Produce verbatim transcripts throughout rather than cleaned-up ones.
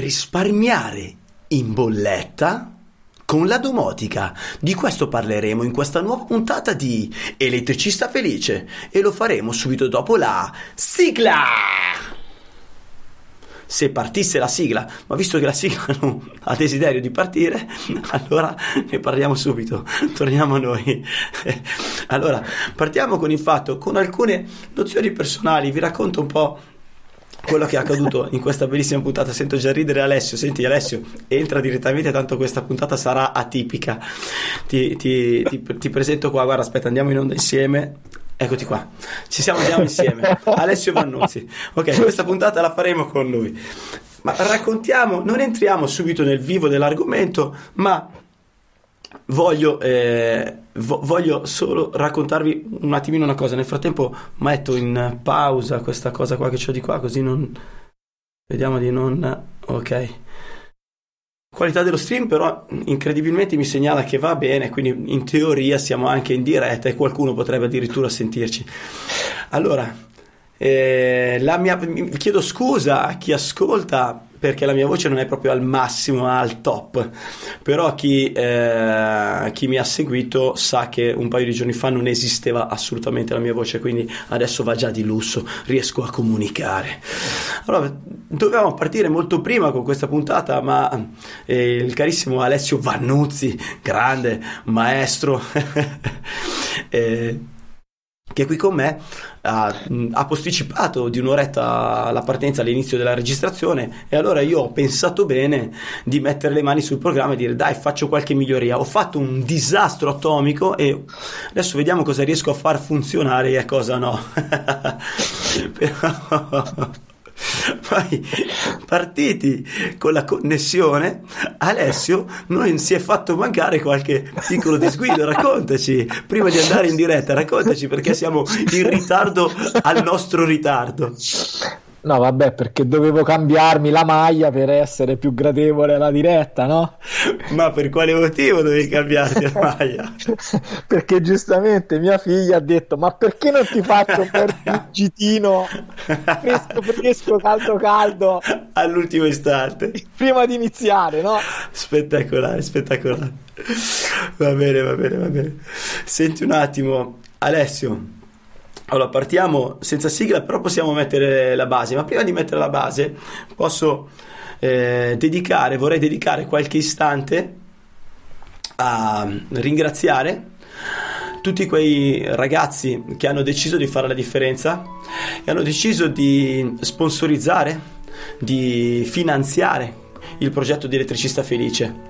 Risparmiare in bolletta con la domotica. Di questo parleremo in questa nuova puntata di Elettricista Felice e lo faremo subito dopo la sigla. Se partisse la sigla, ma visto che la sigla non ha desiderio di partire, allora ne parliamo subito. Torniamo a noi. Allora, partiamo con il fatto, con alcune nozioni personali, vi racconto un po' quello che è accaduto in questa bellissima puntata. Sento già ridere Alessio. Senti Alessio, entra direttamente, tanto questa puntata sarà atipica. Ti, ti, ti, ti presento qua, guarda, aspetta, andiamo in onda insieme. Eccoti qua, ci siamo già insieme. Alessio Vannuzzi. Ok, questa puntata la faremo con lui. Ma raccontiamo, non entriamo subito nel vivo dell'argomento, ma voglio... Eh, voglio solo raccontarvi un attimino una cosa. Nel frattempo metto in pausa questa cosa qua che c'ho di qua, così non vediamo di non... ok, qualità dello stream però incredibilmente mi segnala che va bene, quindi in teoria siamo anche in diretta e qualcuno potrebbe addirittura sentirci. Allora eh, la mia... chiedo scusa a chi ascolta perché la mia voce non è proprio al massimo, al top, però chi, eh, chi mi ha seguito sa che un paio di giorni fa non esisteva assolutamente la mia voce, quindi adesso va già di lusso, riesco a comunicare. Allora, dovevamo partire molto prima con questa puntata, ma eh, il carissimo Alessio Vannuzzi, grande maestro, eh, che è qui con me, ha, ha posticipato di un'oretta la partenza all'inizio della registrazione, e allora io ho pensato bene di mettere le mani sul programma e dire dai, faccio qualche miglioria. Ho fatto un disastro atomico e adesso vediamo cosa riesco a far funzionare e cosa no. Però... poi partiti con la connessione, Alessio non si è fatto mancare qualche piccolo disguido. Raccontaci prima di andare in diretta, raccontaci perché siamo in ritardo al nostro ritardo. No vabbè, perché dovevo cambiarmi la maglia per essere più gradevole alla diretta, no? Ma per quale motivo dovevi cambiarti la maglia? Perché giustamente mia figlia ha detto ma perché non ti faccio un bel fuggitino fresco fresco caldo caldo all'ultimo istante prima di iniziare, no? Spettacolare, spettacolare. Va bene, va bene, va bene. Senti un attimo Alessio. Allora, partiamo senza sigla, però possiamo mettere la base, ma prima di mettere la base posso eh, dedicare, vorrei dedicare qualche istante a ringraziare tutti quei ragazzi che hanno deciso di fare la differenza e hanno deciso di sponsorizzare, di finanziare il progetto di Elettricista Felice.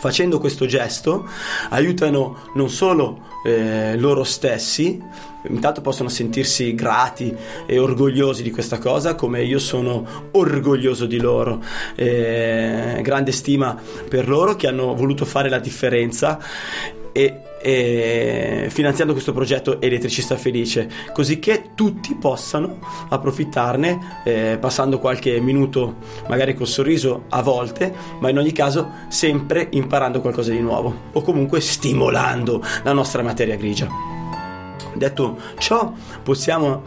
Facendo questo gesto aiutano non solo eh, loro stessi, intanto possono sentirsi grati e orgogliosi di questa cosa, come io sono orgoglioso di loro, eh, grande stima per loro che hanno voluto fare la differenza e, e finanziando questo progetto Elettricista Felice, così che tutti possano approfittarne eh, passando qualche minuto magari col sorriso a volte, ma in ogni caso sempre imparando qualcosa di nuovo o comunque stimolando la nostra materia grigia. Detto ciò, possiamo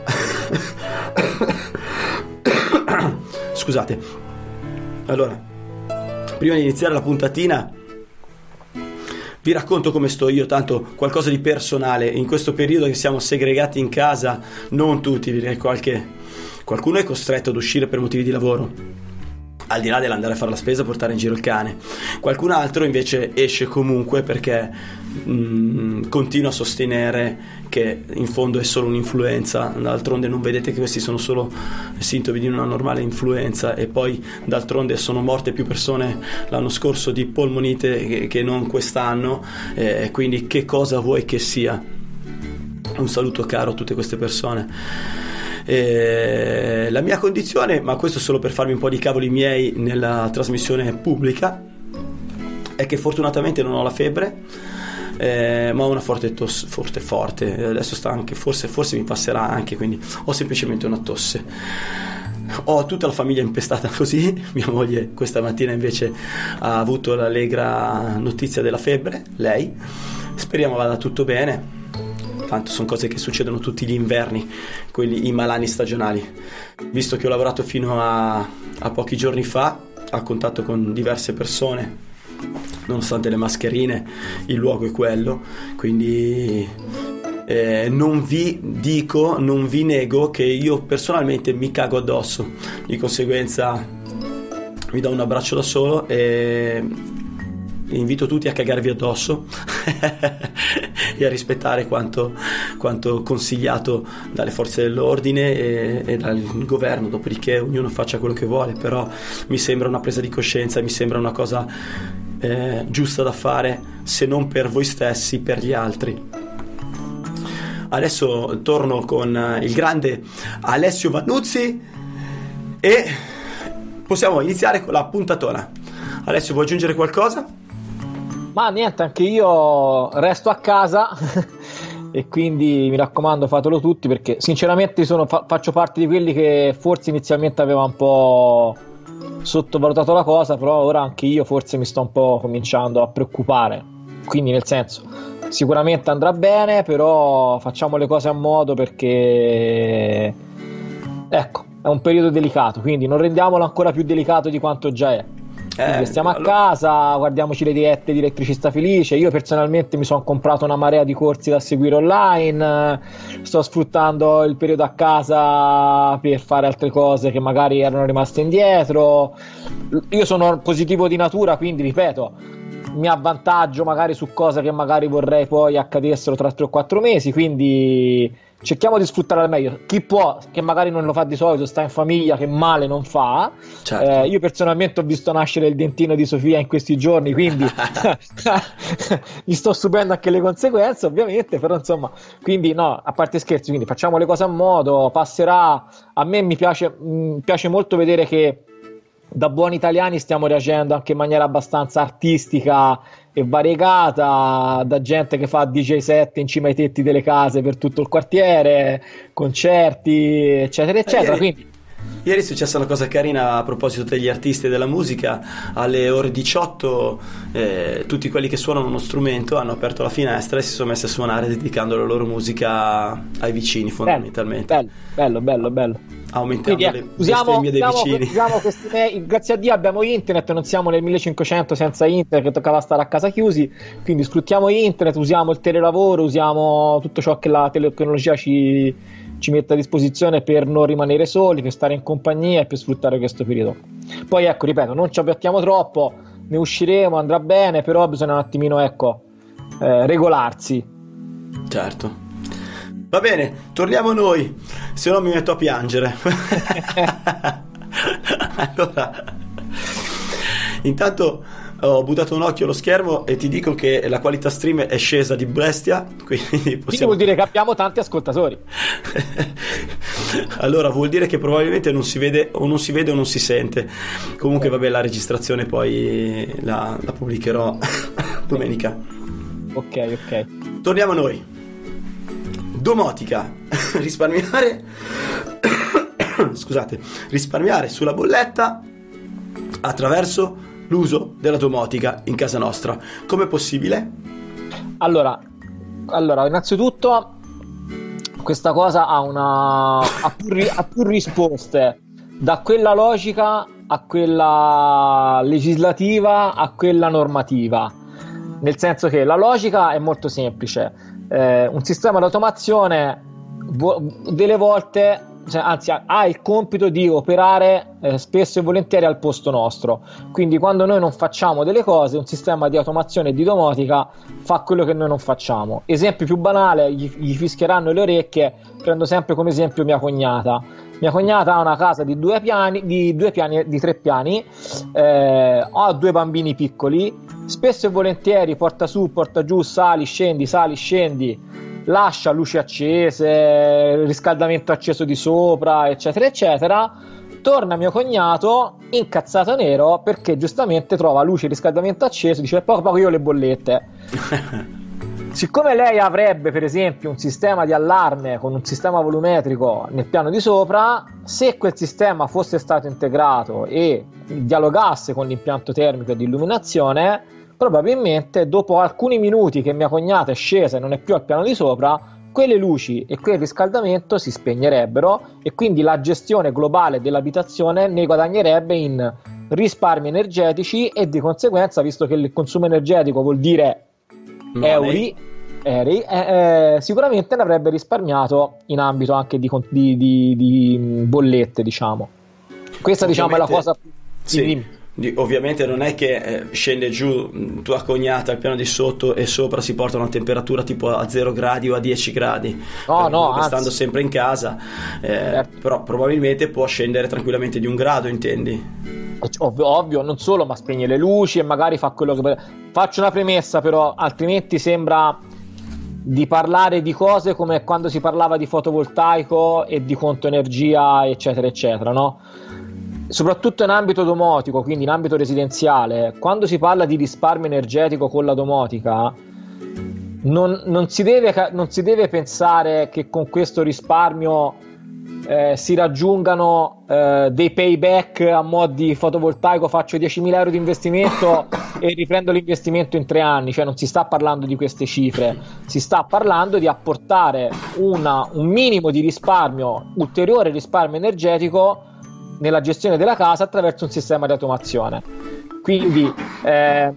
scusate. Allora, prima di iniziare la puntatina vi racconto come sto io, tanto qualcosa di personale in questo periodo che siamo segregati in casa, non tutti, perché qualche qualcuno è costretto ad uscire per motivi di lavoro. Al di là dell'andare a fare la spesa e portare in giro il cane, qualcun altro invece esce comunque perché mh, continua a sostenere che in fondo è solo un'influenza. D'altronde non vedete che questi sono solo sintomi di una normale influenza, e poi d'altronde sono morte più persone l'anno scorso di polmonite che, che non quest'anno, eh, quindi che cosa vuoi che sia. Un saluto caro a tutte queste persone. Eh, la mia condizione, ma questo solo per farmi un po' di cavoli miei nella trasmissione pubblica, è che fortunatamente non ho la febbre, eh, ma ho una forte tosse, forte forte, adesso sta anche, forse, forse mi passerà anche, quindi ho semplicemente una tosse. Ho tutta la famiglia impestata così, mia moglie questa mattina invece ha avuto l'allegra notizia della febbre, lei, speriamo vada tutto bene. Tanto sono cose che succedono tutti gli inverni, quelli, i malanni stagionali. Visto che ho lavorato fino a, a pochi giorni fa, a contatto con diverse persone, nonostante le mascherine, il luogo è quello, quindi eh, non vi dico, non vi nego che io personalmente mi cago addosso, di conseguenza mi do un abbraccio da solo e invito tutti a cagarvi addosso e a rispettare quanto, quanto consigliato dalle forze dell'ordine e, e dal governo, dopodiché ognuno faccia quello che vuole, però mi sembra una presa di coscienza, mi sembra una cosa eh, giusta da fare, se non per voi stessi, per gli altri. Adesso torno con il grande Alessio Vannuzzi e possiamo iniziare con la puntatona. Alessio, vuoi aggiungere qualcosa? Ma niente, anche io resto a casa e quindi mi raccomando, fatelo tutti, perché sinceramente sono, fa- faccio parte di quelli che forse inizialmente aveva un po' sottovalutato la cosa, però ora anche io forse mi sto un po' cominciando a preoccupare, quindi nel senso sicuramente andrà bene, però facciamo le cose a modo, perché ecco, è un periodo delicato, quindi non rendiamolo ancora più delicato di quanto già è. Eh, stiamo a allora... casa, guardiamoci le dirette di Elettricista Felice. Io personalmente mi sono comprato una marea di corsi da seguire online, sto sfruttando il periodo a casa per fare altre cose che magari erano rimaste indietro. Io sono positivo di natura, quindi ripeto, mi avvantaggio magari su cose che magari vorrei poi accadessero tra tre o quattro mesi, quindi cerchiamo di sfruttare al meglio. Chi può, che magari non lo fa di solito, sta in famiglia, che male non fa. Certo. Eh, io personalmente ho visto nascere il dentino di Sofia in questi giorni, quindi mi sto subendo anche le conseguenze, ovviamente, però insomma, quindi no, a parte scherzi, quindi facciamo le cose a modo, passerà. A me mi piace, mi piace molto vedere che da buoni italiani stiamo reagendo anche in maniera abbastanza artistica e variegata, da gente che fa D J set in cima ai tetti delle case per tutto il quartiere, concerti, eccetera eccetera. Quindi ieri è successa una cosa carina a proposito degli artisti e della musica. Alle ore diciotto eh, tutti quelli che suonano uno strumento hanno aperto la finestra e si sono messi a suonare dedicando la loro musica ai vicini, fondamentalmente. Bello, bello, bello, bello. Aumentando quindi, le usiamo, bestemmie dei usiamo, vicini. Usiamo questi me- grazie a Dio abbiamo internet, non siamo nel millecinquecento senza internet che toccava stare a casa chiusi, quindi sfruttiamo internet, usiamo il telelavoro, usiamo tutto ciò che la tecnologia ci... ci mette a disposizione per non rimanere soli, per stare in compagnia e per sfruttare questo periodo. Poi ecco, ripeto, non ci abbattiamo troppo, ne usciremo, andrà bene, però bisogna un attimino, ecco, eh, regolarsi. Certo. Va bene, torniamo a noi, se no mi metto a piangere. Allora, intanto ho buttato un occhio allo schermo e ti dico che la qualità stream è scesa di bestia, quindi possiamo... Quindi vuol dire che abbiamo tanti ascoltatori. Allora vuol dire che probabilmente non si vede o non si vede o non si sente. Comunque vabbè, la registrazione poi la, la pubblicherò domenica. Ok, ok. Torniamo a noi. Domotica. Risparmiare Scusate, risparmiare sulla bolletta attraverso l'uso della domotica in casa nostra. Com'è possibile? Allora, allora innanzitutto questa cosa ha una ha più, ri, ha più risposte, da quella logica a quella legislativa a quella normativa, nel senso che la logica è molto semplice. Eh, un sistema di automazione vo- delle volte Cioè, anzi ha, ha il compito di operare eh, spesso e volentieri al posto nostro, quindi quando noi non facciamo delle cose un sistema di automazione e di domotica fa quello che noi non facciamo. Esempio più banale, gli, gli fischieranno le orecchie, prendo sempre come esempio mia cognata mia cognata ha una casa di due piani di due piani di tre piani, eh, ha due bambini piccoli, spesso e volentieri porta su, porta giù, sali, scendi, sali, scendi, lascia luci accese, riscaldamento acceso di sopra, eccetera eccetera. Torna mio cognato incazzato nero perché giustamente trova luci e riscaldamento acceso, dice poco poco io le bollette. Siccome lei avrebbe per esempio un sistema di allarme con un sistema volumetrico nel piano di sopra, se quel sistema fosse stato integrato e dialogasse con l'impianto termico e di illuminazione, probabilmente dopo alcuni minuti che mia cognata è scesa e non è più al piano di sopra, quelle luci e quel riscaldamento si spegnerebbero e quindi la gestione globale dell'abitazione ne guadagnerebbe in risparmi energetici e di conseguenza, visto che il consumo energetico vuol dire no, euri, eri, eh, eh, sicuramente ne avrebbe risparmiato in ambito anche di, di, di, di bollette, diciamo. Questa, diciamo, è la cosa più... Sì. Ovviamente non è che scende giù tua cognata al piano di sotto e sopra si porta una temperatura tipo a zero gradi o a dieci gradi, no, no, anzi, stando sempre in casa, eh, certo. Però probabilmente può scendere tranquillamente di un grado, intendi? Ovvio, ovvio, non solo, ma spegne le luci e magari fa quello che... Faccio una premessa però, altrimenti sembra di parlare di cose come quando si parlava di fotovoltaico e di conto energia eccetera eccetera, no? Soprattutto in ambito domotico, quindi in ambito residenziale, quando si parla di risparmio energetico con la domotica non, non, si, deve, non si deve pensare che con questo risparmio eh, si raggiungano eh, dei payback a mo' di fotovoltaico, faccio diecimila euro di investimento e riprendo l'investimento in tre anni, cioè non si sta parlando di queste cifre, si sta parlando di apportare una, un minimo di risparmio, ulteriore risparmio energetico nella gestione della casa attraverso un sistema di automazione. Quindi eh,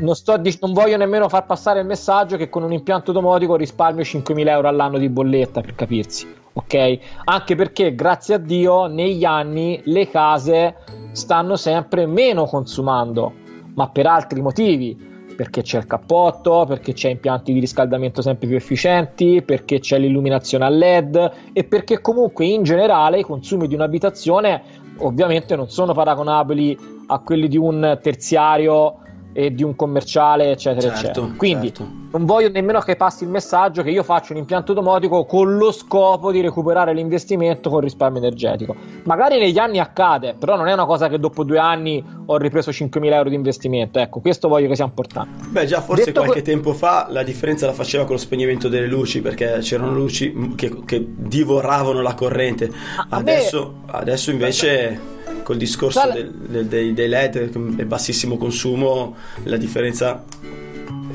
non, sto, non voglio nemmeno far passare il messaggio che con un impianto domotico risparmio cinquemila euro all'anno di bolletta, per capirsi, ok? Anche perché, grazie a Dio, negli anni le case stanno sempre meno consumando, ma per altri motivi, perché c'è il cappotto, perché c'è impianti di riscaldamento sempre più efficienti, perché c'è l'illuminazione a L E D e perché comunque in generale i consumi di un'abitazione ovviamente non sono paragonabili a quelli di un terziario e di un commerciale eccetera, certo, eccetera. Quindi certo, non voglio nemmeno che passi il messaggio che io faccio un impianto domotico con lo scopo di recuperare l'investimento con risparmio energetico. Magari negli anni accade, però non è una cosa che dopo due anni ho ripreso cinquemila euro di investimento, ecco, questo voglio che sia importante. Beh, già forse detto qualche que- tempo fa la differenza la faceva con lo spegnimento delle luci, perché c'erano luci che, che divoravano la corrente. A adesso, me... adesso invece col discorso Sal- del, del, dei, dei L E D e bassissimo consumo, la differenza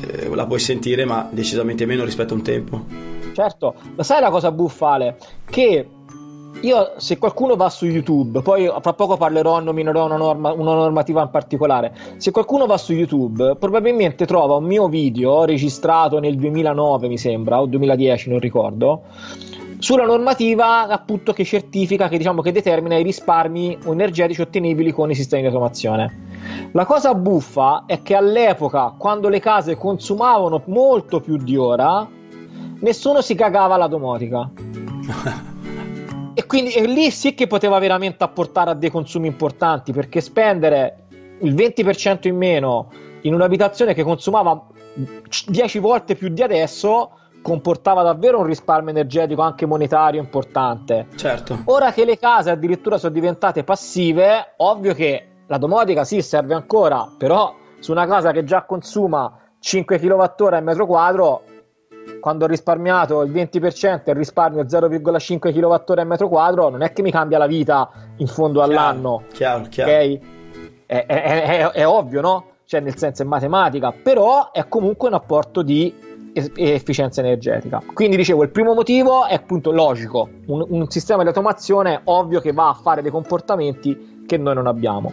eh, la puoi sentire, ma decisamente meno rispetto a un tempo. Certo, ma sai la cosa buffale? Che io, se qualcuno va su YouTube, poi fra poco parlerò, nominerò una, norma, una normativa in particolare, se qualcuno va su YouTube probabilmente trova un mio video registrato nel duemilanove mi sembra, o duemiladieci, non ricordo, sulla normativa appunto che certifica, che diciamo che determina i risparmi energetici ottenibili con i sistemi di automazione. La cosa buffa è che all'epoca, quando le case consumavano molto più di ora, nessuno si cagava la domotica. E quindi e lì sì che poteva veramente apportare a dei consumi importanti, perché spendere il venti per cento in meno in un'abitazione che consumava dieci volte più di adesso comportava davvero un risparmio energetico anche monetario importante. Certo. Ora che le case addirittura sono diventate passive, ovvio che la domotica sì serve ancora, però su una casa che già consuma cinque chilowattora al metro quadro, quando ho risparmiato il venti per cento e risparmio zero virgola cinque chilowattora al metro quadro, non è che mi cambia la vita in fondo all'anno. Chiaro, chiaro. Okay? È, è, è, è ovvio, no? Cioè, nel senso, è matematica, però è comunque un apporto di e efficienza energetica. Quindi dicevo, il primo motivo è appunto logico, un, un sistema di automazione ovvio che va a fare dei comportamenti che noi non abbiamo.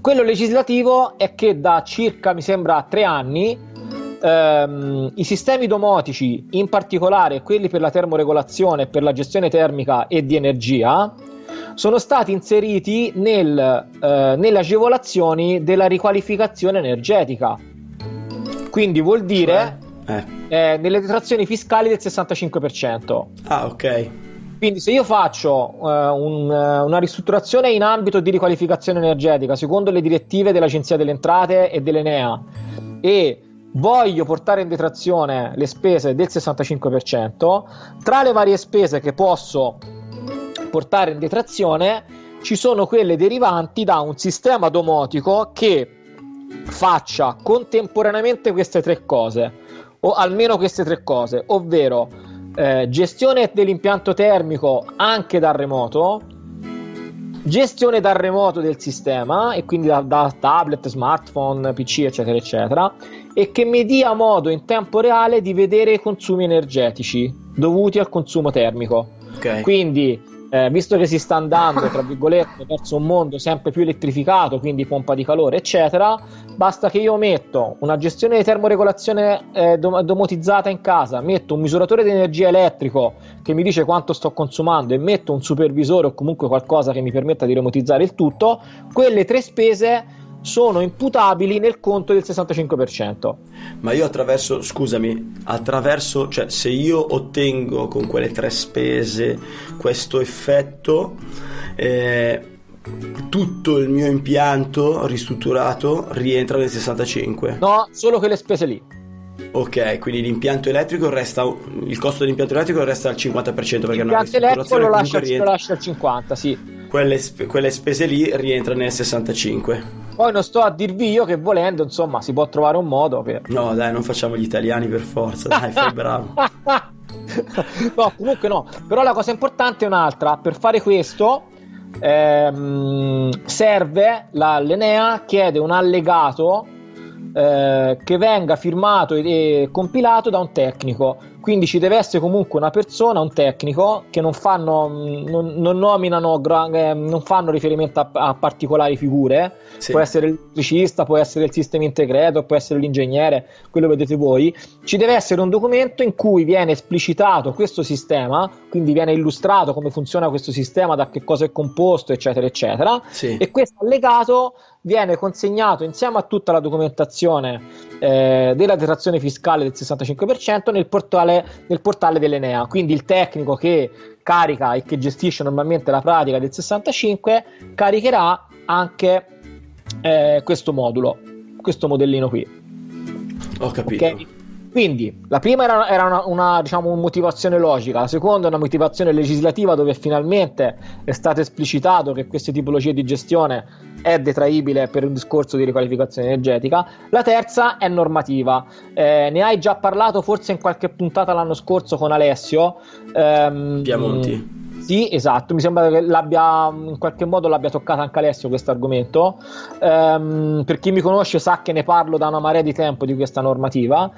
Quello legislativo è che da circa, mi sembra, tre anni ehm, i sistemi domotici, in particolare quelli per la termoregolazione, per la gestione termica e di energia, sono stati inseriti nel, eh, nelle agevolazioni della riqualificazione energetica. Quindi vuol dire... Eh. Eh, nelle detrazioni fiscali del sessantacinque per cento. Ah, ok. Quindi se io faccio eh, un, una ristrutturazione in ambito di riqualificazione energetica secondo le direttive dell'Agenzia delle Entrate e dell'Enea e voglio portare in detrazione le spese del sessantacinque per cento, tra le varie spese che posso portare in detrazione ci sono quelle derivanti da un sistema domotico che faccia contemporaneamente queste tre cose, o almeno queste tre cose, ovvero eh, gestione dell'impianto termico anche dal remoto, gestione dal remoto del sistema e quindi da, da tablet, smartphone, P C eccetera eccetera, e che mi dia modo in tempo reale di vedere i consumi energetici dovuti al consumo termico. Okay. Quindi Eh, visto che si sta andando, tra virgolette, verso un mondo sempre più elettrificato, quindi pompa di calore, eccetera, basta che io metto una gestione di termoregolazione eh, dom- domotizzata in casa, metto un misuratore di energia elettrico che mi dice quanto sto consumando e metto un supervisore o comunque qualcosa che mi permetta di domotizzare il tutto, quelle tre spese sono imputabili nel conto del sessantacinque per cento. Ma io attraverso, scusami, attraverso, cioè se io ottengo con quelle tre spese questo effetto, eh, tutto il mio impianto ristrutturato rientra nel sessantacinque? No, solo quelle spese lì. Ok, quindi l'impianto elettrico resta, il costo dell'impianto elettrico resta al cinquanta per cento, perché l'impianto elettrico lo lascia, rientra... lo lascia al cinquanta per cento, sì. Quelle, sp- quelle spese lì rientrano nel sessantacinque. Poi non sto a dirvi io che volendo, insomma, si può trovare un modo per... No, dai, non facciamo gli italiani per forza, dai, fai bravo. No, comunque no. Però la cosa importante è un'altra. Per fare questo ehm, serve, la, l'Enea chiede un allegato eh, che venga firmato e, e compilato da un tecnico. Quindi ci deve essere comunque una persona, un tecnico, che non fanno, non, non nominano, non fanno riferimento a, a particolari figure. Sì. Può essere l'elettricista, può essere il sistema integrato, può essere l'ingegnere, quello che vedete voi. Ci deve essere un documento in cui viene esplicitato questo sistema, quindi viene illustrato come funziona questo sistema, da che cosa è composto, eccetera, eccetera. Sì. E questo allegato viene consegnato insieme a tutta la documentazione eh, della detrazione fiscale del sessantacinque per cento nel portale nel portale dell'Enea. Quindi il tecnico che carica e che gestisce normalmente la pratica del sessantacinque caricherà anche eh, questo modulo, questo modellino qui. Ho capito. Okay? Quindi la prima era, era una, una diciamo una motivazione logica, la seconda è una motivazione legislativa, dove finalmente è stato esplicitato che queste tipologie di gestione è detraibile per un discorso di riqualificazione energetica. La terza è normativa, eh, ne hai già parlato forse in qualche puntata l'anno scorso con Alessio ehm, Piemonti. Sì, esatto, mi sembra che l'abbia in qualche modo l'abbia toccata anche Alessio questo argomento. Ehm, per chi mi conosce sa che ne parlo da una marea di tempo di questa normativa.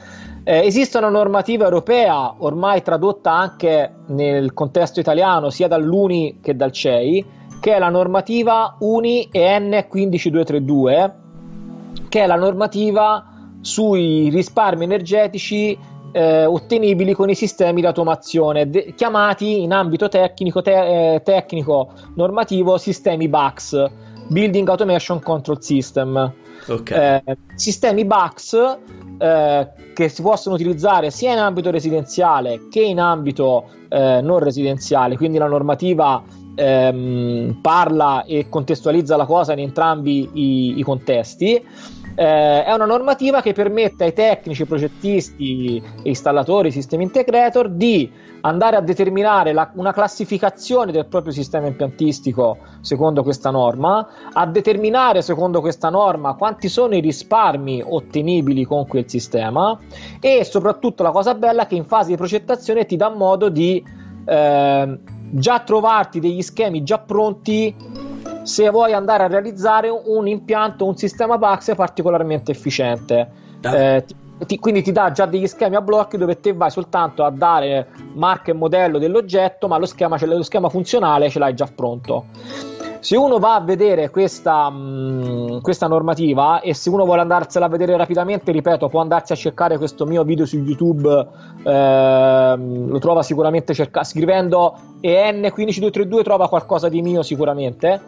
Eh, esiste una normativa europea ormai tradotta anche nel contesto italiano sia dall'U N I che dal C E I, che è la normativa U N I E N uno cinque due tre due, che è la normativa sui risparmi energetici eh, ottenibili con i sistemi di automazione, de- chiamati in ambito tecnico, te- eh, tecnico normativo sistemi B A C S, Building Automation Control System. Okay. Eh, sistemi B A C S eh, che si possono utilizzare sia in ambito residenziale che in ambito eh, non residenziale, quindi la normativa ehm, parla e contestualizza la cosa in entrambi i, i contesti. Eh, è una normativa che permette ai tecnici, progettisti, installatori, sistemi integrator di andare a determinare la, una classificazione del proprio sistema impiantistico secondo questa norma, a determinare secondo questa norma quanti sono i risparmi ottenibili con quel sistema, e soprattutto la cosa bella è che in fase di progettazione ti dà modo di eh, già trovarti degli schemi già pronti se vuoi andare a realizzare un impianto, un sistema B A C S particolarmente efficiente. Eh, ti, ti, quindi ti dà già degli schemi a blocchi dove te vai soltanto a dare marca e modello dell'oggetto, ma lo schema, lo schema funzionale ce l'hai già pronto. Se uno va a vedere questa, mh, questa normativa, e se uno vuole andarsela a vedere rapidamente, ripeto, può andarsi a cercare questo mio video su YouTube, eh, lo trova sicuramente cerca- scrivendo E N uno cinque due tre due trova qualcosa di mio sicuramente.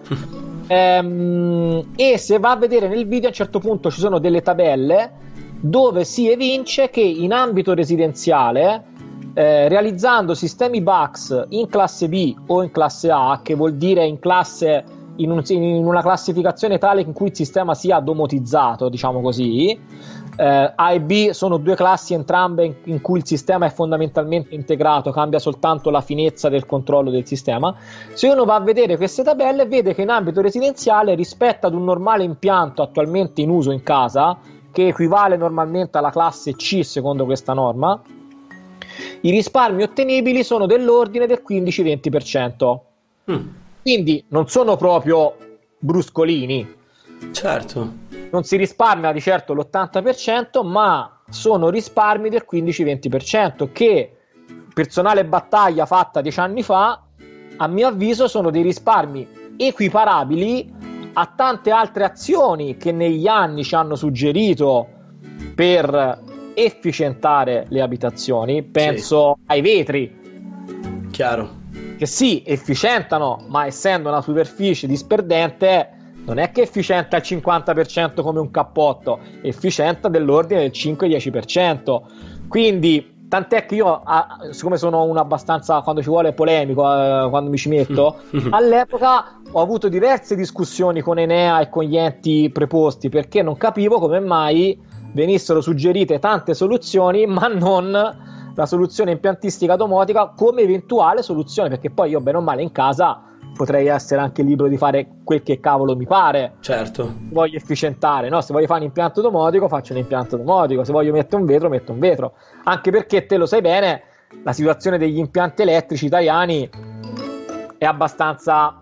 ehm, e se va a vedere nel video, a un certo punto ci sono delle tabelle dove si evince che in ambito residenziale, Eh, realizzando sistemi B A C S in classe B o in classe A, che vuol dire in classe in, un, in una classificazione tale in cui il sistema sia domotizzato, diciamo così, eh, A e B sono due classi entrambe in, in cui il sistema è fondamentalmente integrato, cambia soltanto la finezza del controllo del sistema. Se uno va a vedere queste tabelle, vede che in ambito residenziale, rispetto ad un normale impianto attualmente in uso in casa, che equivale normalmente alla classe C secondo questa norma, i risparmi ottenibili sono dell'ordine del quindici venti per cento. Mm. Quindi non sono proprio bruscolini. Certo. Non si risparmia di certo l'ottanta per cento, ma sono risparmi del quindici venti per cento che personale battaglia fatta dieci anni fa a mio avviso sono dei risparmi equiparabili a tante altre azioni che negli anni ci hanno suggerito per efficientare le abitazioni. Penso sì. ai vetri, chiaro, che sì, efficientano, ma essendo una superficie disperdente non è che efficienta al cinquanta per cento come un cappotto, efficienta dell'ordine del cinque-dieci per cento. Quindi tant'è che io, ah, siccome sono un abbastanza, quando ci vuole, polemico, eh, quando mi ci metto, all'epoca ho avuto diverse discussioni con Enea e con gli enti preposti, perché non capivo come mai venissero suggerite tante soluzioni ma non la soluzione impiantistica domotica come eventuale soluzione, perché poi io bene o male in casa potrei essere anche libero di fare quel che cavolo mi pare. Certo. Voglio efficientare, no? Se voglio fare un impianto domotico, faccio un impianto domotico. Se voglio mettere un vetro, metto un vetro. Anche perché, te lo sai bene, la situazione degli impianti elettrici italiani è abbastanza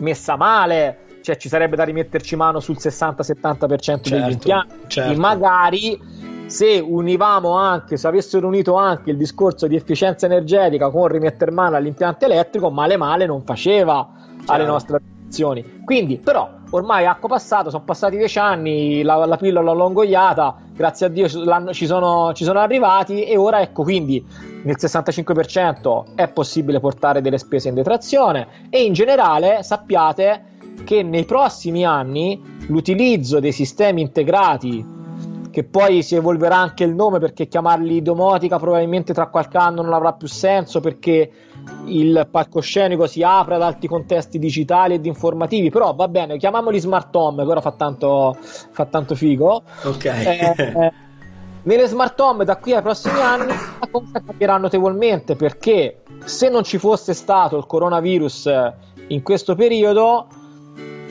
messa male. Cioè, ci sarebbe da rimetterci mano sul sessanta-settanta per cento, certo, degli impianti. Certo. E magari se univamo anche, se avessero unito anche il discorso di efficienza energetica con rimetter mano all'impianto elettrico, male male non faceva certo. alle nostre azioni. Quindi, però, ormai acqua passata, sono passati dieci anni, la, la pillola l'ho ingoiata, grazie a Dio ci sono, ci sono arrivati, e ora ecco, quindi nel sessantacinque per cento è possibile portare delle spese in detrazione, e in generale sappiate che nei prossimi anni l'utilizzo dei sistemi integrati, che poi si evolverà anche il nome, perché chiamarli domotica probabilmente tra qualche anno non avrà più senso, perché il palcoscenico si apre ad altri contesti digitali ed informativi, però va bene, chiamiamoli smart home, che ora fa tanto, fa tanto figo. Ok. Eh, eh, nelle smart home da qui ai prossimi anni la cosa cambierà notevolmente, perché se non ci fosse stato il coronavirus in questo periodo,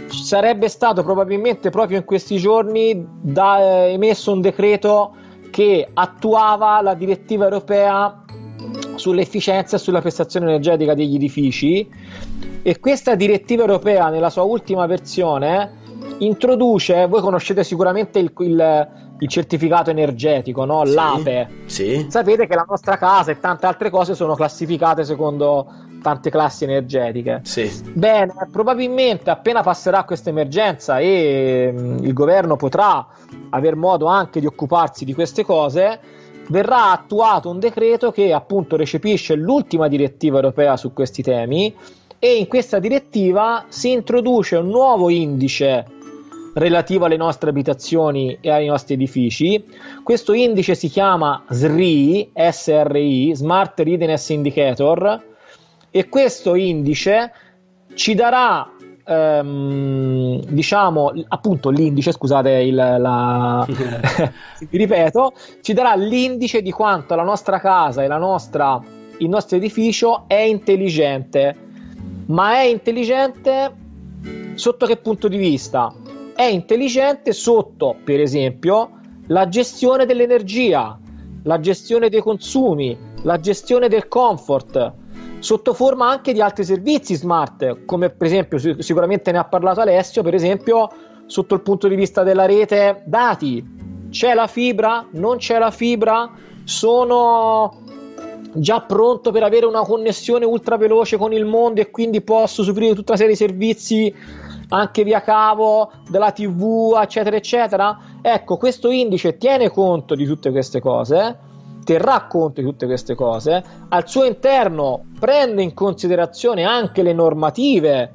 sarebbe stato probabilmente proprio in questi giorni da, eh, emesso un decreto che attuava la direttiva europea sull'efficienza e sulla prestazione energetica degli edifici, e questa direttiva europea nella sua ultima versione introduce, voi conoscete sicuramente il, il, il certificato energetico, no? L'A P E. Sì, sì. Sapete che la nostra casa e tante altre cose sono classificate secondo tante classi energetiche. Sì. Bene, probabilmente appena passerà questa emergenza e il governo potrà aver modo anche di occuparsi di queste cose, verrà attuato un decreto che appunto recepisce l'ultima direttiva europea su questi temi, e in questa direttiva si introduce un nuovo indice relativo alle nostre abitazioni e ai nostri edifici. Questo indice si chiama S R I, Smart Readiness Indicator, e questo indice ci darà, ehm, diciamo, appunto l'indice, scusate, il, la, ripeto, ci darà l'indice di quanto la nostra casa e la nostra, il nostro edificio è intelligente. Ma è intelligente sotto che punto di vista? È intelligente sotto, per esempio, la gestione dell'energia, la gestione dei consumi, la gestione del comfort, sotto forma anche di altri servizi smart, come per esempio, sicuramente ne ha parlato Alessio, per esempio sotto il punto di vista della rete dati, c'è la fibra, non c'è la fibra, sono già pronto per avere una connessione ultra veloce con il mondo e quindi posso usufruire tutta una serie di servizi anche via cavo, della tivù, eccetera eccetera. Ecco, questo indice tiene conto di tutte queste cose, terrà conto di tutte queste cose, al suo interno prende in considerazione anche le normative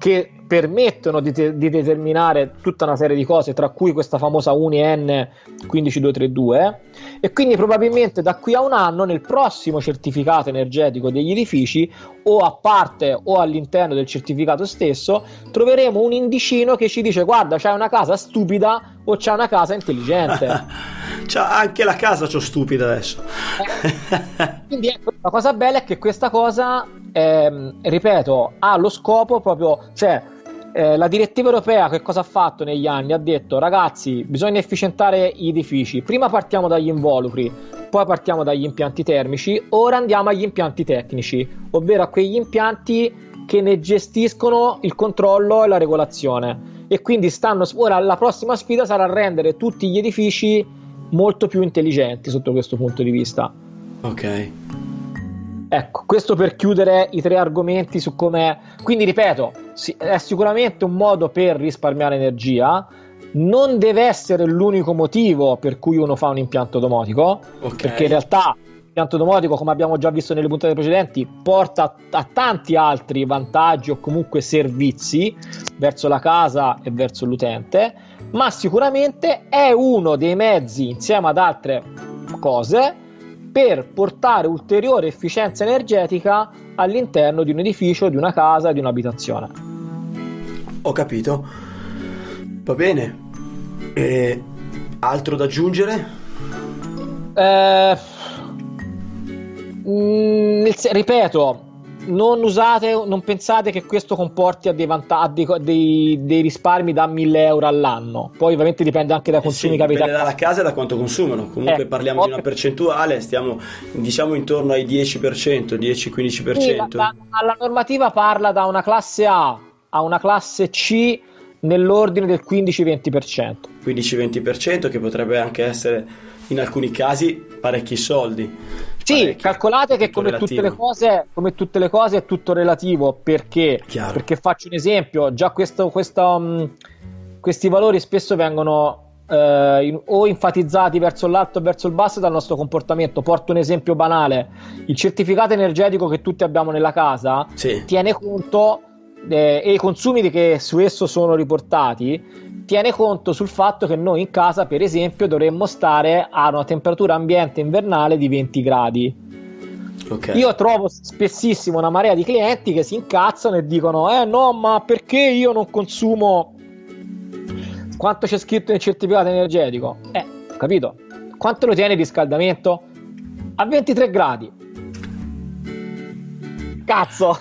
che permettono di, te- di determinare tutta una serie di cose, tra cui questa famosa U N I E N uno cinque due tre due, e quindi probabilmente da qui a un anno nel prossimo certificato energetico degli edifici, o a parte o all'interno del certificato stesso, troveremo un indicino che ci dice: guarda, c'hai una casa stupida o c'è una casa intelligente. Cioè, anche la casa c'ho stupida adesso. Quindi ecco, la cosa bella è che questa cosa, ehm, ripeto, ha lo scopo proprio, cioè eh, la direttiva europea che cosa ha fatto negli anni? Ha detto: ragazzi, bisogna efficientare gli edifici, prima partiamo dagli involucri, poi partiamo dagli impianti termici, ora andiamo agli impianti tecnici, ovvero a quegli impianti che ne gestiscono il controllo e la regolazione. E quindi stanno, ora la prossima sfida sarà rendere tutti gli edifici molto più intelligenti sotto questo punto di vista. Ok. Ecco, questo per chiudere i tre argomenti su come... Quindi ripeto, è sicuramente un modo per risparmiare energia, non deve essere l'unico motivo per cui uno fa un impianto domotico, okay, perché in realtà l'impianto domotico, come abbiamo già visto nelle puntate precedenti, porta a tanti altri vantaggi o comunque servizi verso la casa e verso l'utente, ma sicuramente è uno dei mezzi, insieme ad altre cose, per portare ulteriore efficienza energetica all'interno di un edificio, di una casa, di un'abitazione. Ho capito. Va bene. E altro da aggiungere? Eh... Mm, ripeto, non usate, non pensate che questo comporti a dei, vanta- a dei, dei, dei risparmi da mille euro all'anno. Poi ovviamente dipende anche da consumi, eh sì, capitali, dipende dalla casa e da quanto consumano. Comunque eh, parliamo ok. di una percentuale, stiamo diciamo intorno ai dieci per cento, dieci quindici per cento. Sì, la, la, la normativa parla da una classe A a una classe C nell'ordine del quindici venti per cento. quindici venti per cento che potrebbe anche essere in alcuni casi parecchi soldi. Sì, calcolate che come tutte le cose, come tutte le cose è tutto relativo, perché, perché faccio un esempio, già questo, questo, um, questi valori spesso vengono eh, in, o enfatizzati verso l'alto o verso il basso dal nostro comportamento. Porto un esempio banale, il certificato energetico che tutti abbiamo nella casa, sì, tiene conto eh, e i consumi che su esso sono riportati, tiene conto sul fatto che noi in casa, per esempio, dovremmo stare a una temperatura ambiente invernale di venti gradi. Okay. Io trovo spessissimo una marea di clienti che si incazzano e dicono: eh no, ma perché io non consumo quanto c'è scritto nel certificato energetico? Eh, ho capito. Quanto lo tiene il riscaldamento? A ventitré gradi. Cazzo.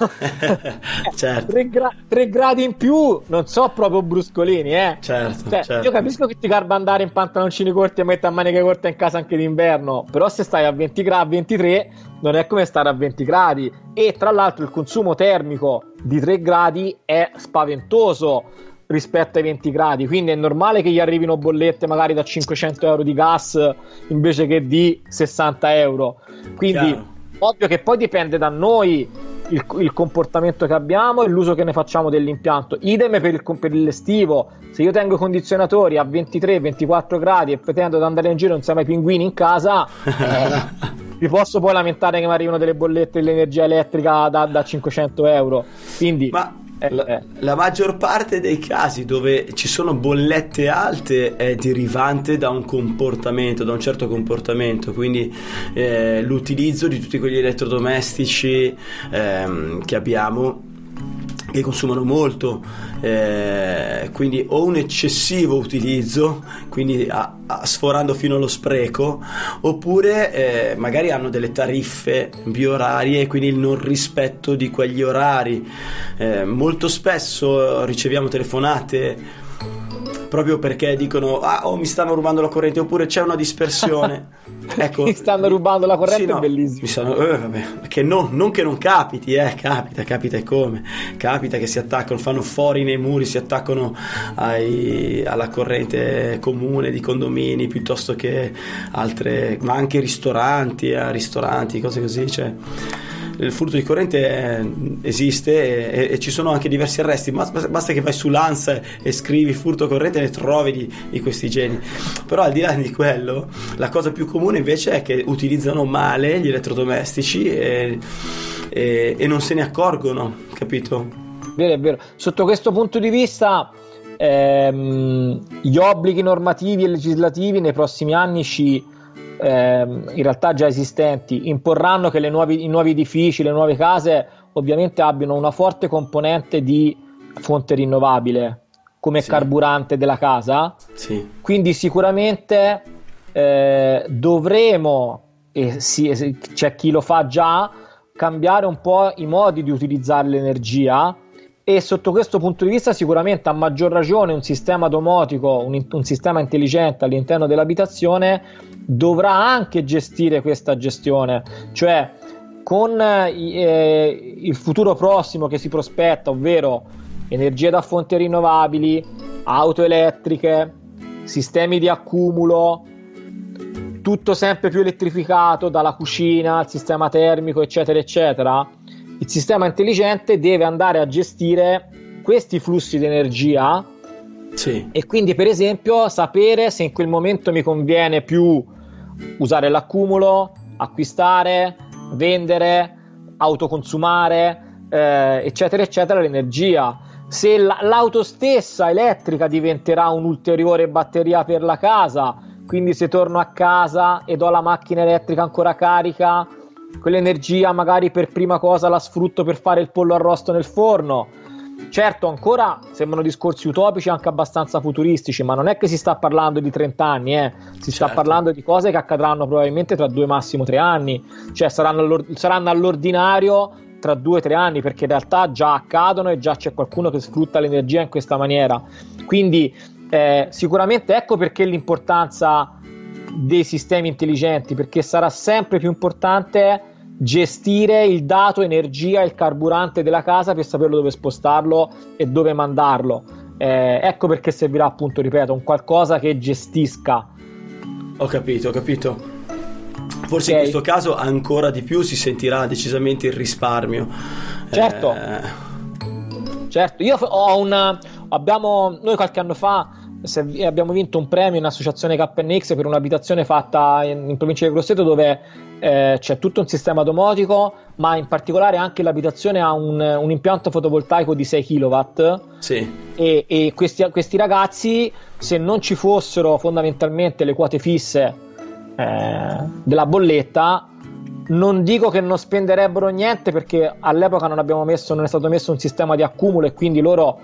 Certo. tre, gra- tre gradi in più non so proprio bruscolini, eh. Certo, cioè, certo. Io capisco che ti garba andare in pantaloncini corti e mettere a maniche corte in casa anche d'inverno, però se stai a venti gradi, ventitré non è come stare a venti gradi, e tra l'altro il consumo termico di tre gradi è spaventoso rispetto ai venti gradi, quindi è normale che gli arrivino bollette magari da cinquecento euro di gas invece che di sessanta euro, quindi chiaro. Ovvio che poi dipende da noi il, il comportamento che abbiamo e l'uso che ne facciamo dell'impianto. Idem per, il, per l'estivo, se io tengo i condizionatori a ventitré ventiquattro gradi e pretendo di andare in giro insieme ai pinguini in casa, eh, vi posso poi lamentare che mi arrivano delle bollette dell'energia elettrica da, da cinquecento euro. Quindi, ma eh, la, la maggior parte dei casi dove ci sono bollette alte è derivante da un comportamento, da un certo comportamento, quindi eh, l'utilizzo di tutti quegli elettrodomestici ehm, che abbiamo, che consumano molto, eh, quindi o un eccessivo utilizzo, quindi a, a sforando fino allo spreco, oppure eh, magari hanno delle tariffe biorarie, quindi il non rispetto di quegli orari. Eh, molto spesso riceviamo telefonate proprio perché dicono: ah, oh, mi stanno rubando la corrente, oppure c'è una dispersione. Ecco, mi stanno rubando la corrente, sì, no, è bellissimo. Mi stanno, eh, vabbè, che no, non che non capiti, eh, capita, capita e come. Capita che si attaccano, fanno fori nei muri, si attaccano ai, alla corrente comune di condomini, piuttosto che altre, ma anche ristoranti, eh, ristoranti, cose così, cioè... Il furto di corrente esiste e, e, e ci sono anche diversi arresti, ma basta che vai sull'ANSA e, e scrivi furto corrente e ne trovi di, di questi geni. Però al di là di quello, la cosa più comune invece è che utilizzano male gli elettrodomestici e, e, e non se ne accorgono, capito? Vero, è vero. Sotto questo punto di vista ehm, gli obblighi normativi e legislativi nei prossimi anni ci... Ehm, in realtà già esistenti, imporranno che le nuove, i nuovi edifici, le nuove case ovviamente abbiano una forte componente di fonte rinnovabile come sì. carburante della casa, sì. Quindi sicuramente eh, dovremo, e sì, c'è chi lo fa già, cambiare un po' i modi di utilizzare l'energia, e sotto questo punto di vista sicuramente a maggior ragione un sistema domotico, un, un sistema intelligente all'interno dell'abitazione dovrà anche gestire questa gestione, cioè con eh, il futuro prossimo che si prospetta, ovvero energie da fonti rinnovabili, auto elettriche, sistemi di accumulo, tutto sempre più elettrificato, dalla cucina al sistema termico eccetera eccetera, il sistema intelligente deve andare a gestire questi flussi di energia, sì. E quindi per esempio sapere se in quel momento mi conviene più usare l'accumulo, acquistare, vendere, autoconsumare eh, eccetera eccetera l'energia, se l'auto stessa elettrica diventerà un'ulteriore batteria per la casa, quindi se torno a casa ed ho la macchina elettrica ancora carica, quell'energia magari per prima cosa la sfrutto per fare il pollo arrosto nel forno. Certo, ancora sembrano discorsi utopici, anche abbastanza futuristici, ma non è che si sta parlando di trenta anni, eh. Si certo. sta parlando di cose che accadranno probabilmente tra due massimo tre anni, cioè saranno, all'ord- saranno all'ordinario tra due tre anni, perché in realtà già accadono e già c'è qualcuno che sfrutta l'energia in questa maniera. Quindi eh, sicuramente ecco perché l'importanza dei sistemi intelligenti, perché sarà sempre più importante gestire il dato energia, il carburante della casa per saperlo dove spostarlo e dove mandarlo. Eh, ecco perché servirà, appunto, ripeto, un qualcosa che gestisca. Ho capito, ho capito. Forse okay. In questo caso ancora di più si sentirà decisamente il risparmio. Certo. Eh... Certo, io ho una abbiamo noi qualche anno fa abbiamo vinto un premio in associazione K N X per un'abitazione fatta in, in provincia di Grosseto, dove eh, c'è tutto un sistema domotico, ma in particolare anche l'abitazione ha un, un impianto fotovoltaico di sei kilowatt, sì. e, e questi, questi ragazzi, se non ci fossero fondamentalmente le quote fisse eh, della bolletta, non dico che non spenderebbero niente, perché all'epoca non abbiamo messo non è stato messo un sistema di accumulo, e quindi loro,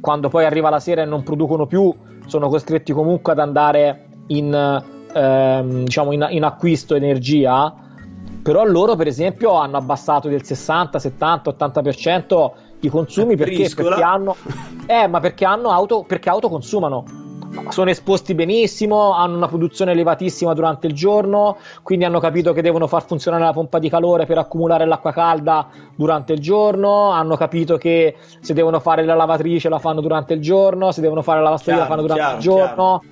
quando poi arriva la sera e non producono più, sono costretti comunque ad andare in, ehm, diciamo in, in acquisto energia. Però loro, per esempio, hanno abbassato del sessanta, settanta, ottanta per cento i consumi, perché, perché hanno eh, ma perché hanno auto perché autoconsumano, sono esposti benissimo, hanno una produzione elevatissima durante il giorno, quindi hanno capito che devono far funzionare la pompa di calore per accumulare l'acqua calda durante il giorno, hanno capito che se devono fare la lavatrice la fanno durante il giorno, se devono fare la lavastoviglie la fanno durante chiaro, il giorno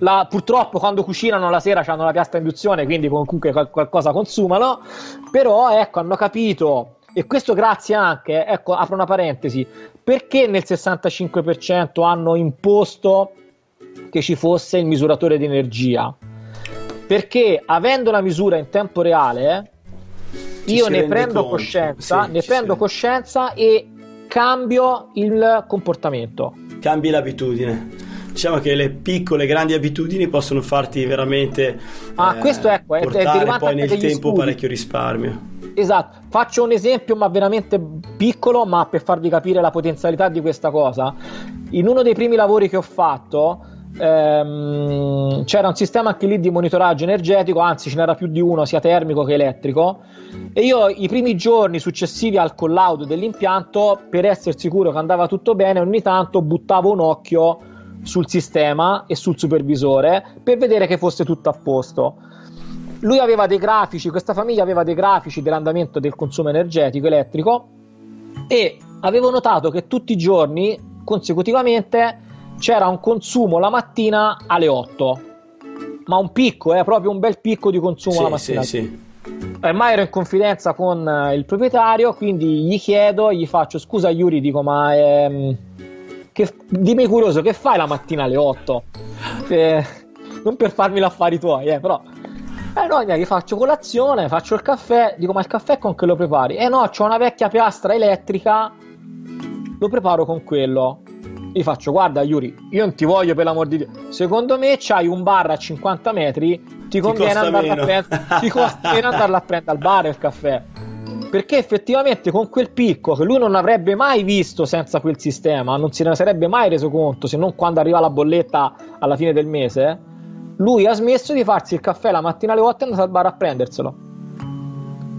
la, purtroppo quando cucinano la sera hanno la piastra induzione, quindi comunque qualcosa consumano, però ecco, hanno capito. E questo grazie anche, ecco, apro una parentesi, perché nel sessantacinque per cento hanno imposto che ci fosse il misuratore di energia, perché avendo la misura in tempo reale ci io ne prendo conto. coscienza sì, ne prendo sei. coscienza e cambio il comportamento, cambi l'abitudine. Diciamo che le piccole grandi abitudini possono farti veramente ah, eh, questo ecco, è, portare è poi nel tempo studi. Parecchio risparmio. Esatto, faccio un esempio ma veramente piccolo, ma per farvi capire la potenzialità di questa cosa. In uno dei primi lavori che ho fatto ehm, c'era un sistema anche lì di monitoraggio energetico, anzi ce n'era più di uno, sia termico che elettrico, e io i primi giorni successivi al collaudo dell'impianto, per essere sicuro che andava tutto bene, ogni tanto buttavo un occhio sul sistema e sul supervisore per vedere che fosse tutto a posto. Lui aveva dei grafici, questa famiglia aveva dei grafici dell'andamento del consumo energetico elettrico, e avevo notato che tutti i giorni consecutivamente c'era un consumo la mattina alle otto, ma un picco, eh, proprio un bel picco di consumo sì, la mattina. Sì, sì. Ormai ero in confidenza con il proprietario, quindi gli chiedo, gli faccio: scusa Yuri, dico, ma ehm, che, dimmi curioso, che fai la mattina alle otto? Eh, non per farmi gli affari tuoi, eh, però... Eh no, gli faccio colazione, faccio il caffè, dico: ma il caffè con che lo prepari? Eh no, c'ho una vecchia piastra elettrica, lo preparo con quello. Gli faccio: guarda Yuri, io non ti voglio, per l'amor di Dio, secondo me c'hai un bar a cinquanta metri, ti conviene andarla a, prend- ti conviene andarla a prendere al bar il caffè, perché effettivamente con quel picco che lui non avrebbe mai visto senza quel sistema, non se ne sarebbe mai reso conto, se non quando arriva la bolletta alla fine del mese, lui ha smesso di farsi il caffè la mattina alle otto e è andato al bar a prenderselo,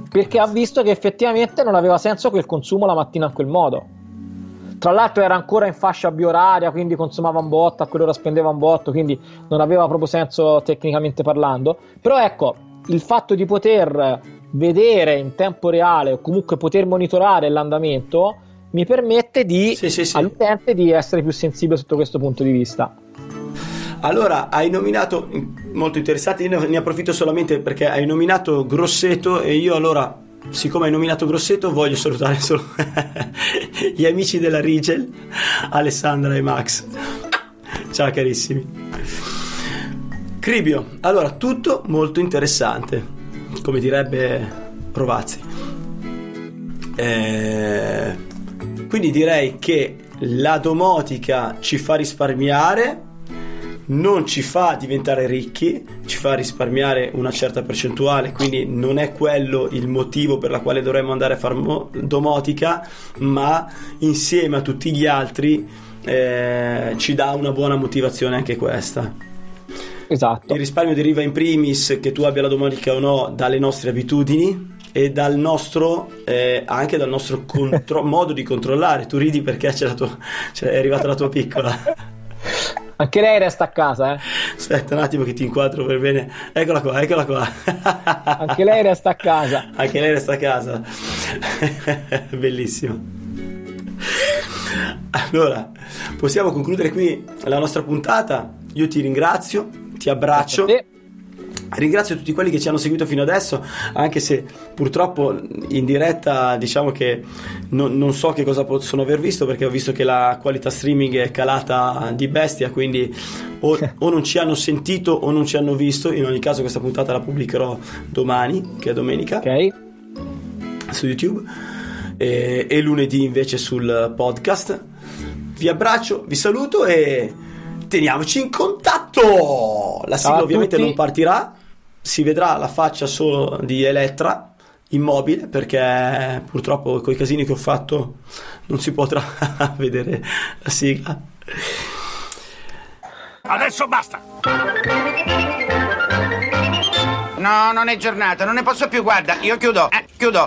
perché ha visto che effettivamente non aveva senso quel consumo la mattina in quel modo. Tra l'altro era ancora in fascia bioraria, quindi consumava un botto, a quell'ora spendeva un botto, quindi non aveva proprio senso tecnicamente parlando. Però ecco, il fatto di poter vedere in tempo reale, o comunque poter monitorare l'andamento, mi permette di, sì, sì, sì. all'utente di essere più sensibile sotto questo punto di vista. Allora, hai nominato, molto interessante, io ne approfitto solamente perché hai nominato Grosseto e io allora, siccome hai nominato Grosseto, voglio salutare solo gli amici della Rigel, Alessandra e Max. Ciao carissimi. Cribio, allora, tutto molto interessante, come direbbe Provazzi. Eh, quindi direi che la domotica ci fa risparmiare, non ci fa diventare ricchi, ci fa risparmiare una certa percentuale, quindi non è quello il motivo per la quale dovremmo andare a fare domotica, ma insieme a tutti gli altri eh, ci dà una buona motivazione anche questa. Esatto. Il risparmio deriva in primis, che tu abbia la domotica o no, dalle nostre abitudini e dal nostro eh, anche dal nostro contro- modo di controllare. Tu ridi perché c'è la tua, cioè è arrivata la tua piccola. Anche lei resta a casa, eh? Aspetta un attimo che ti inquadro per bene. Eccola qua, eccola qua. Anche lei resta a casa. Anche lei resta a casa. Bellissimo. Allora, possiamo concludere qui la nostra puntata. Io ti ringrazio, ti abbraccio. Ringrazio tutti quelli che ci hanno seguito fino adesso, anche se purtroppo in diretta diciamo che non, non so che cosa possono aver visto, perché ho visto che la qualità streaming è calata di bestia, quindi o, o non ci hanno sentito o non ci hanno visto. In ogni caso questa puntata la pubblicherò domani, che è domenica, okay, su YouTube, e, e lunedì invece sul podcast. Vi abbraccio, vi saluto e teniamoci in contatto. La sigla ovviamente non partirà, si vedrà la faccia solo di Elettra immobile, perché purtroppo coi casini che ho fatto non si potrà vedere la sigla. Adesso basta. No, non è giornata, non ne posso più, guarda, io chiudo, eh, chiudo.